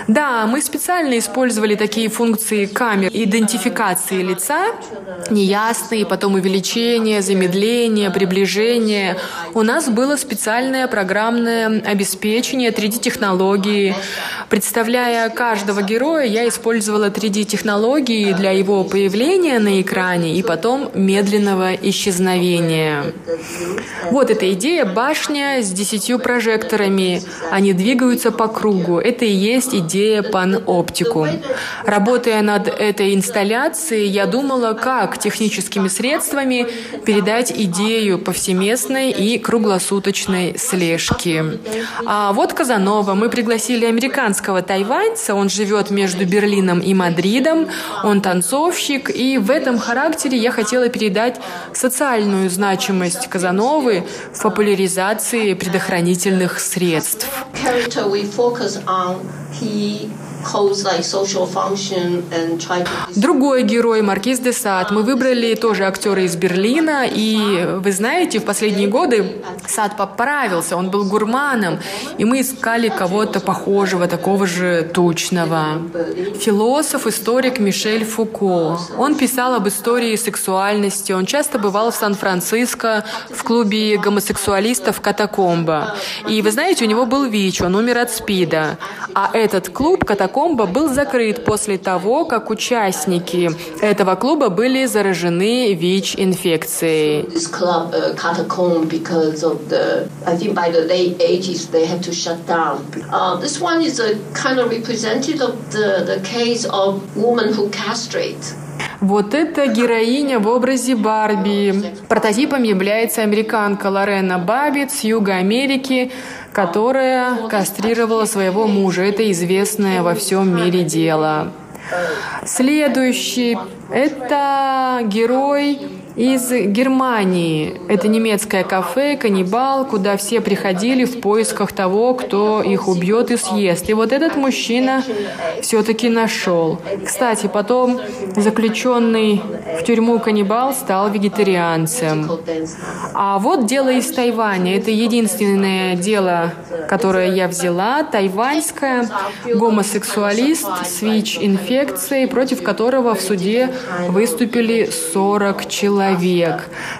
Да, мы специально использовали такие функции камер идентификации лица, неясные, потом увеличение, замедление, приближение. У нас было специальное программное обеспечение 3D-технологии. Представляя каждого героя, я использовала 3D-технологии для его появления на экране и потом медленного исчезновения. Вот эта идея — башня с 10 прожекторами. Они двигаются по кругу. Это и есть идея паноптикум. Работая над этой инсталляцией, я думала, как техническими средствами передать идею повсеместной и круглосуточной слежки. А вот Казанова. Мы пригласили американского тайваньца. Он живет между Берлином и Мадридом. Он танцовщик. И в этом характере я хотела передать социальную значимость Казановы в популяризации предохранительных средств. Другой герой — маркиз де Сад. Мы выбрали тоже актера из Берлина. И вы знаете, в последние годы Сад поправился, он был гурманом. И мы искали кого-то похожего, такого же тучного. Философ, историк Мишель Фуко. Он писал об истории сексуальности. Он часто бывал в Сан-Франциско в клубе гомосексуалистов «Катакомба». И вы знаете, у него был ВИЧ, он умер от СПИДа. А этот клуб «Катакомба» был закрыт после того, как участники этого клуба были заражены ВИЧ-инфекцией. Вот эта героиня в образе Барби. Прототипом является американка Лорена Баббит с юга Америки, которая кастрировала своего мужа. Это известное во всем мире дело. Следующий – это герой из Германии. Это немецкое кафе «Каннибал», куда все приходили в поисках того, кто их убьет и съест. И вот этот мужчина все-таки нашел. Кстати, потом заключенный в тюрьму каннибал стал вегетарианцем. А вот дело из Тайваня. Это единственное дело, которое я взяла. Тайваньское. Гомосексуалист с ВИЧ-инфекцией, против которого в суде выступили 40 человек.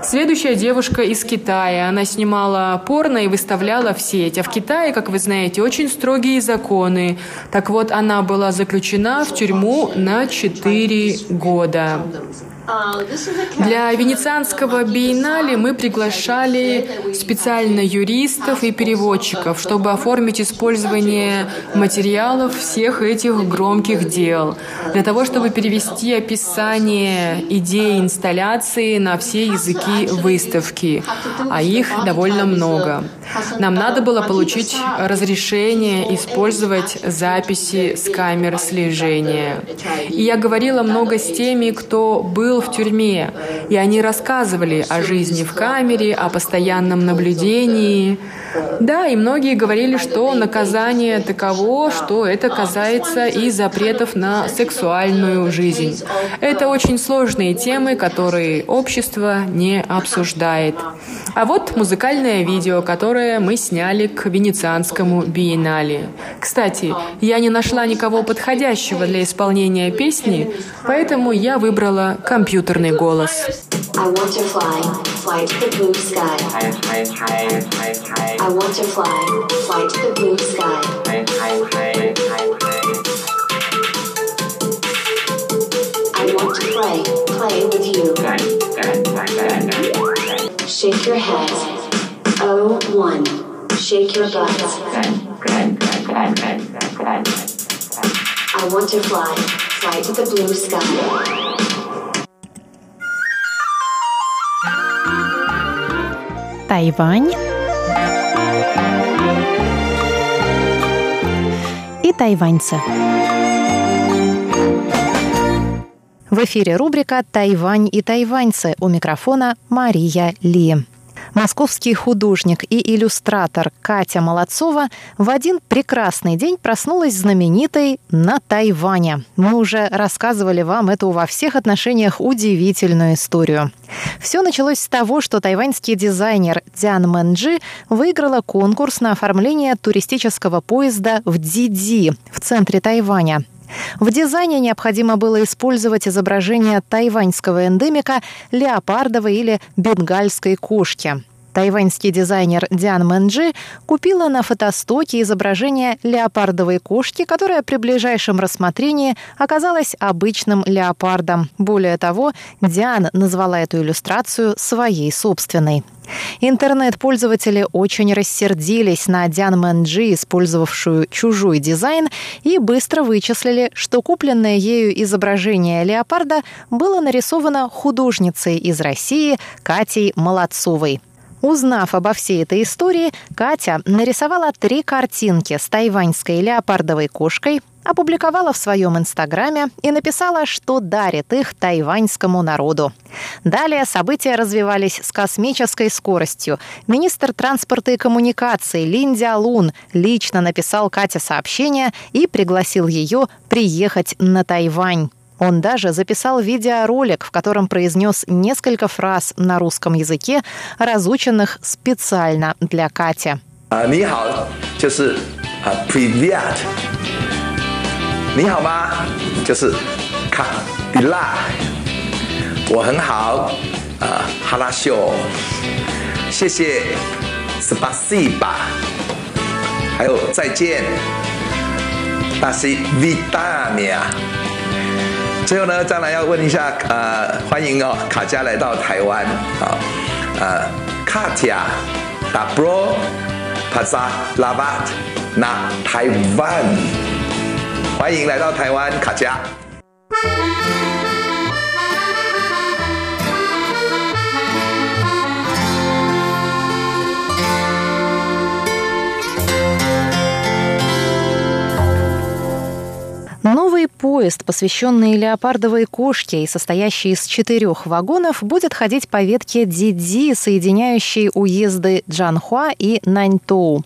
Следующая девушка из Китая. Она снимала порно и выставляла в сеть. А в Китае, как вы знаете, очень строгие законы. Так вот, она была заключена в тюрьму на 4 года. Для Венецианского биеннале мы приглашали специально юристов и переводчиков, чтобы оформить использование материалов всех этих громких дел, для того, чтобы перевести описание идеи инсталляции на все языки выставки, а их довольно много. Нам надо было получить разрешение использовать записи с камер слежения. И я говорила много с теми, кто был жил в тюрьме, и они рассказывали о жизни в камере, о постоянном наблюдении. Да, и многие говорили, что наказание таково, что это касается и запретов на сексуальную жизнь. Это очень сложные темы, которые общество не обсуждает. А вот музыкальное видео, которое мы сняли к Венецианскому биеннале. Кстати, я не нашла никого подходящего для исполнения песни, поэтому я выбрала компьютерный голос. I want to fly, fly to the blue sky. I want to fly, fly to the blue sky. I want to play, play with you. Shake your heads. Oh, one. Shake your butts. I want to fly, fly to the blue sky. Тайвань и тайваньцы. В эфире рубрика «Тайвань и тайваньцы». У микрофона Мария Ли. Московский художник и иллюстратор Катя Молодцова в один прекрасный день проснулась знаменитой на Тайване. Мы уже рассказывали вам эту во всех отношениях удивительную историю. Все началось с того, что тайваньский дизайнер Диан Мэнджи выиграла конкурс на оформление туристического поезда в Диди в центре Тайваня. В дизайне необходимо было использовать изображение тайваньского эндемика леопардовой или бенгальской кошки. Тайваньский дизайнер Диан Мэнджи купила на фотостоке изображение леопардовой кошки, которая при ближайшем рассмотрении оказалась обычным леопардом. Более того, Диан назвала эту иллюстрацию своей собственной. Интернет-пользователи очень рассердились на Диан Мэнджи, использовавшую чужой дизайн, и быстро вычислили, что купленное ею изображение леопарда было нарисовано художницей из России Катей Молодцовой. Узнав обо всей этой истории, Катя нарисовала 3 картинки с тайваньской леопардовой кошкой, опубликовала в своем инстаграме и написала, что дарит их тайваньскому народу. Далее события развивались с космической скоростью. Министр транспорта и коммуникаций Линь Цзялун лично написал Кате сообщение и пригласил ее приехать на Тайвань. Он даже записал видеоролик, в котором произнес несколько фраз на русском языке, разученных специально для Кати. Новый поезд, посвященный леопардовой кошке и состоящий из 4 вагонов, будет ходить по ветке Диди, соединяющей уезды Джанхуа и Наньтоу.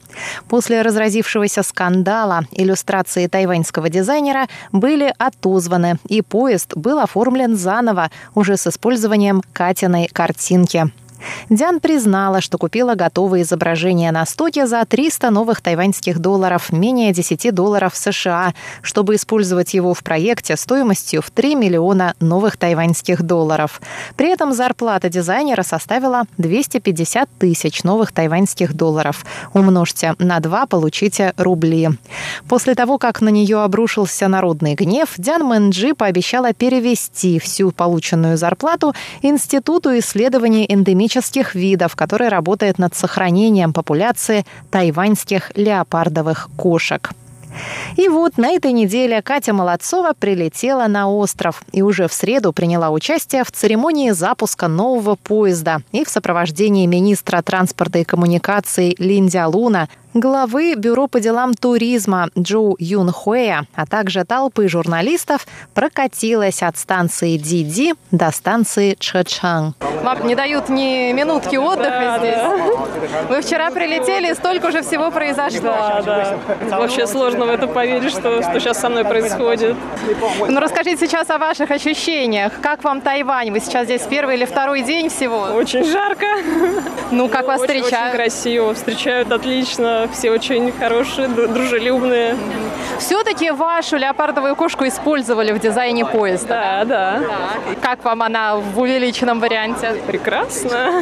После разразившегося скандала иллюстрации тайваньского дизайнера были отозваны, и поезд был оформлен заново, уже с использованием Катиной картинки. Диан признала, что купила готовые изображения на стоке за 300 новых тайваньских долларов, менее $10 США, чтобы использовать его в проекте стоимостью в 3 миллиона новых тайваньских долларов. При этом зарплата дизайнера составила 250 тысяч новых тайваньских долларов. Умножьте на 2, получите рубли. После того, как на нее обрушился народный гнев, Диан Мэнджи пообещала перевести всю полученную зарплату Институту исследований эндемических видов, который работает над сохранением популяции тайваньских леопардовых кошек. И вот на этой неделе Катя Молодцова прилетела на остров и уже в среду приняла участие в церемонии запуска нового поезда и в сопровождении министра транспорта и коммуникаций Линь Цзялуна, главы Бюро по делам туризма Джоу Юнхуэя, а также толпы журналистов прокатилась от станции Диди до станции Чэчан. Вам не дают ни минутки отдыха здесь. Вы вчера прилетели, и столько уже всего произошло. Да. Вообще сложно в это поверить, что сейчас со мной происходит. Ну, расскажите сейчас о ваших ощущениях. Как вам Тайвань? Вы сейчас здесь первый или второй день всего? Очень жарко. Ну, как вас встречают? Очень красиво. Встречают отлично. Все очень хорошие, дружелюбные. Все-таки вашу леопардовую кошку использовали в дизайне поезда. Да. Как вам она в увеличенном варианте? Прекрасно.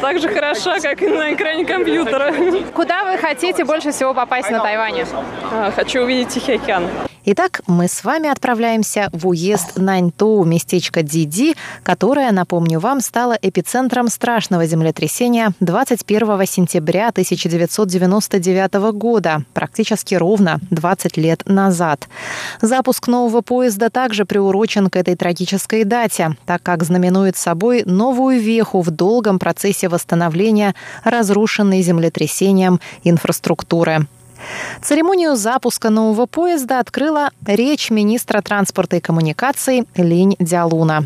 Так же хороша, как и на экране компьютера. Куда вы хотите больше всего попасть на Тайване? Хочу увидеть Тихий океан. Итак, мы с вами отправляемся в уезд Наньтоу, местечко Диди, которое, напомню вам, стало эпицентром страшного землетрясения 21 сентября 1999 года, практически ровно 20 лет назад. Запуск нового поезда также приурочен к этой трагической дате, так как знаменует собой новую веху в долгом процессе восстановления разрушенной землетрясением инфраструктуры. Церемонию запуска нового поезда открыла речь министра транспорта и коммуникаций Линь Цзялуна.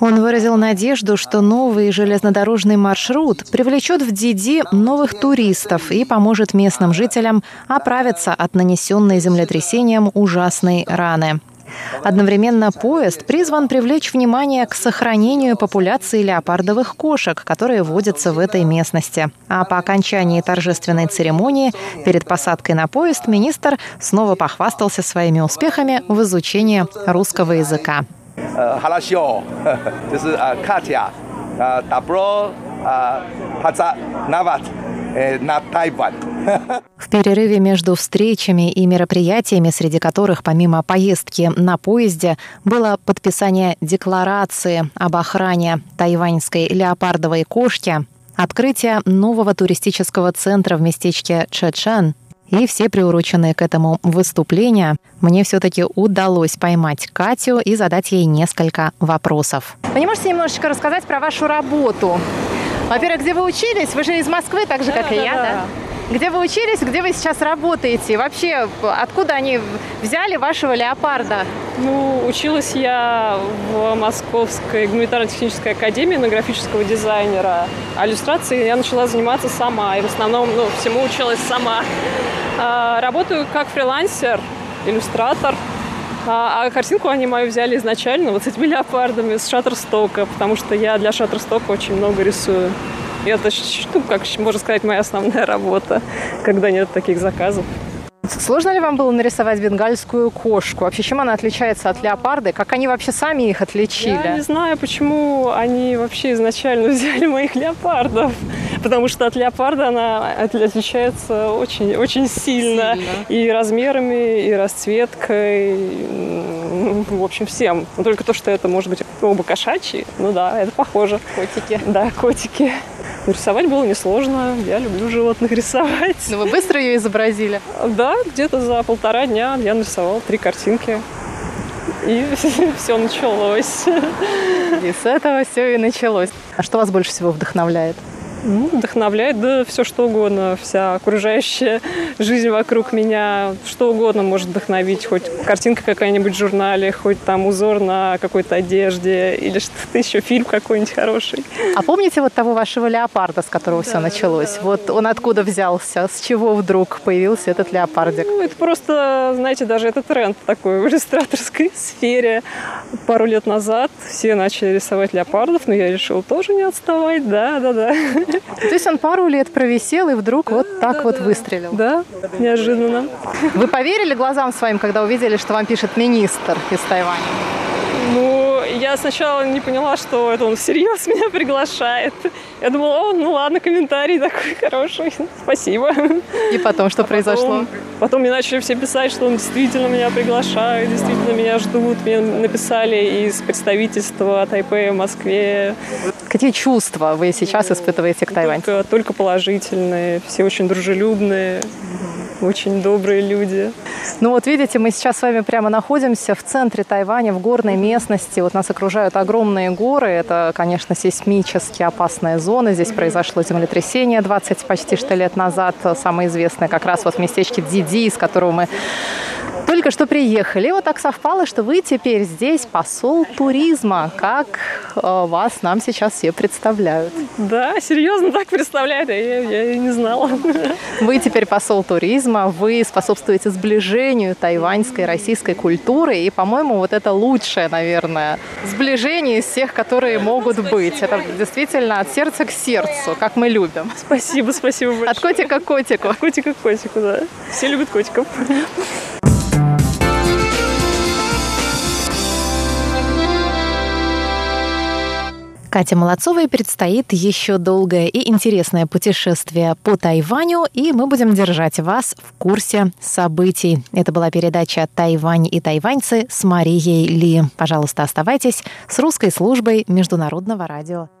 Он выразил надежду, что новый железнодорожный маршрут привлечет в Диди новых туристов и поможет местным жителям оправиться от нанесенной землетрясением ужасной раны. Одновременно поезд призван привлечь внимание к сохранению популяции леопардовых кошек, которые водятся в этой местности. А по окончании торжественной церемонии перед посадкой на поезд министр снова похвастался своими успехами в изучении русского языка. В перерыве между встречами и мероприятиями, среди которых помимо поездки на поезде было подписание декларации об охране тайваньской леопардовой кошки, открытие нового туристического центра в местечке Чэчэн и все приуроченные к этому выступления, мне все-таки удалось поймать Катю и задать ей несколько вопросов. Вы не можете немножечко рассказать про вашу работу? Во-первых, где вы учились? Вы же из Москвы, так же, как и я, да? Где вы учились, где вы сейчас работаете? Вообще, откуда они взяли вашего леопарда? Ну, училась я в Московской гуманитарно-технической академии на графического дизайнера. А иллюстрацией я начала заниматься сама. И в основном, всему училась сама. Работаю как фрилансер, иллюстратор. А картинку они мою взяли изначально с этими леопардами с Шаттерстока, потому что я для Шаттерстока очень много рисую. И это, как можно сказать, моя основная работа, когда нет таких заказов. Сложно ли вам было нарисовать бенгальскую кошку? Вообще, чем она отличается от леопарда? Как они вообще сами их отличили? Я не знаю, почему они вообще изначально взяли моих леопардов. Потому что от леопарда она отличается очень-очень сильно. И размерами, и расцветкой, в общем, всем. Но только то, что это, может быть, оба кошачьи, это похоже. Котики. Да, котики. Рисовать было несложно. Я люблю животных рисовать. Но вы быстро ее изобразили? Да, где-то за полтора дня я нарисовала 3 картинки. И все началось. И с этого все и началось. А что вас больше всего вдохновляет? Вдохновляет, все что угодно. Вся окружающая жизнь вокруг меня. Что угодно может вдохновить. Хоть картинка какая-нибудь в журнале, хоть там узор на какой-то одежде. Или что-то еще, фильм какой-нибудь хороший. А помните того вашего леопарда, с которого все началось? Да. Он откуда взялся? С чего вдруг появился этот леопардик? Это просто, даже этот тренд такой в иллюстраторской сфере. Пару лет назад все начали рисовать леопардов, но я решила тоже не отставать. Да. То есть он пару лет провисел и вдруг выстрелил. Да, неожиданно. Вы поверили глазам своим, когда увидели, что вам пишет министр из Тайваня? Я сначала не поняла, что это он всерьез меня приглашает. Я думала, ну ладно, комментарий такой хороший, спасибо. И потом что произошло? Потом мне начали все писать, что он действительно меня приглашает, действительно меня ждут. Мне написали из представительства Тайпэя в Москве. Какие чувства вы сейчас испытываете к Тайваню? Только положительные, все очень дружелюбные. Очень добрые люди. Ну вот видите, мы сейчас с вами прямо находимся в центре Тайваня, в горной местности. Вот нас окружают огромные горы. Это, конечно, сейсмически опасная зона. Здесь произошло землетрясение 20 почти что лет назад. Самое известное как раз вот в местечке Диди, из которого мы только что приехали. И вот так совпало, что вы теперь здесь посол туризма. Как вас нам сейчас все представляют? Да, серьезно так представляют? Я не знала. Вы теперь посол туризма. Вы способствуете сближению тайваньской и российской культуры. И, по-моему, вот это лучшее, наверное, сближение из всех, которые могут быть. Это действительно от сердца к сердцу, как мы любим. Спасибо, спасибо большое. От котика к котику. От котика к котику, да. Все любят котиков. Кате Молодцовой предстоит еще долгое и интересное путешествие по Тайваню, и мы будем держать вас в курсе событий. Это была передача «Тайвань и тайваньцы» с Марией Ли. Пожалуйста, оставайтесь с русской службой Международного радио.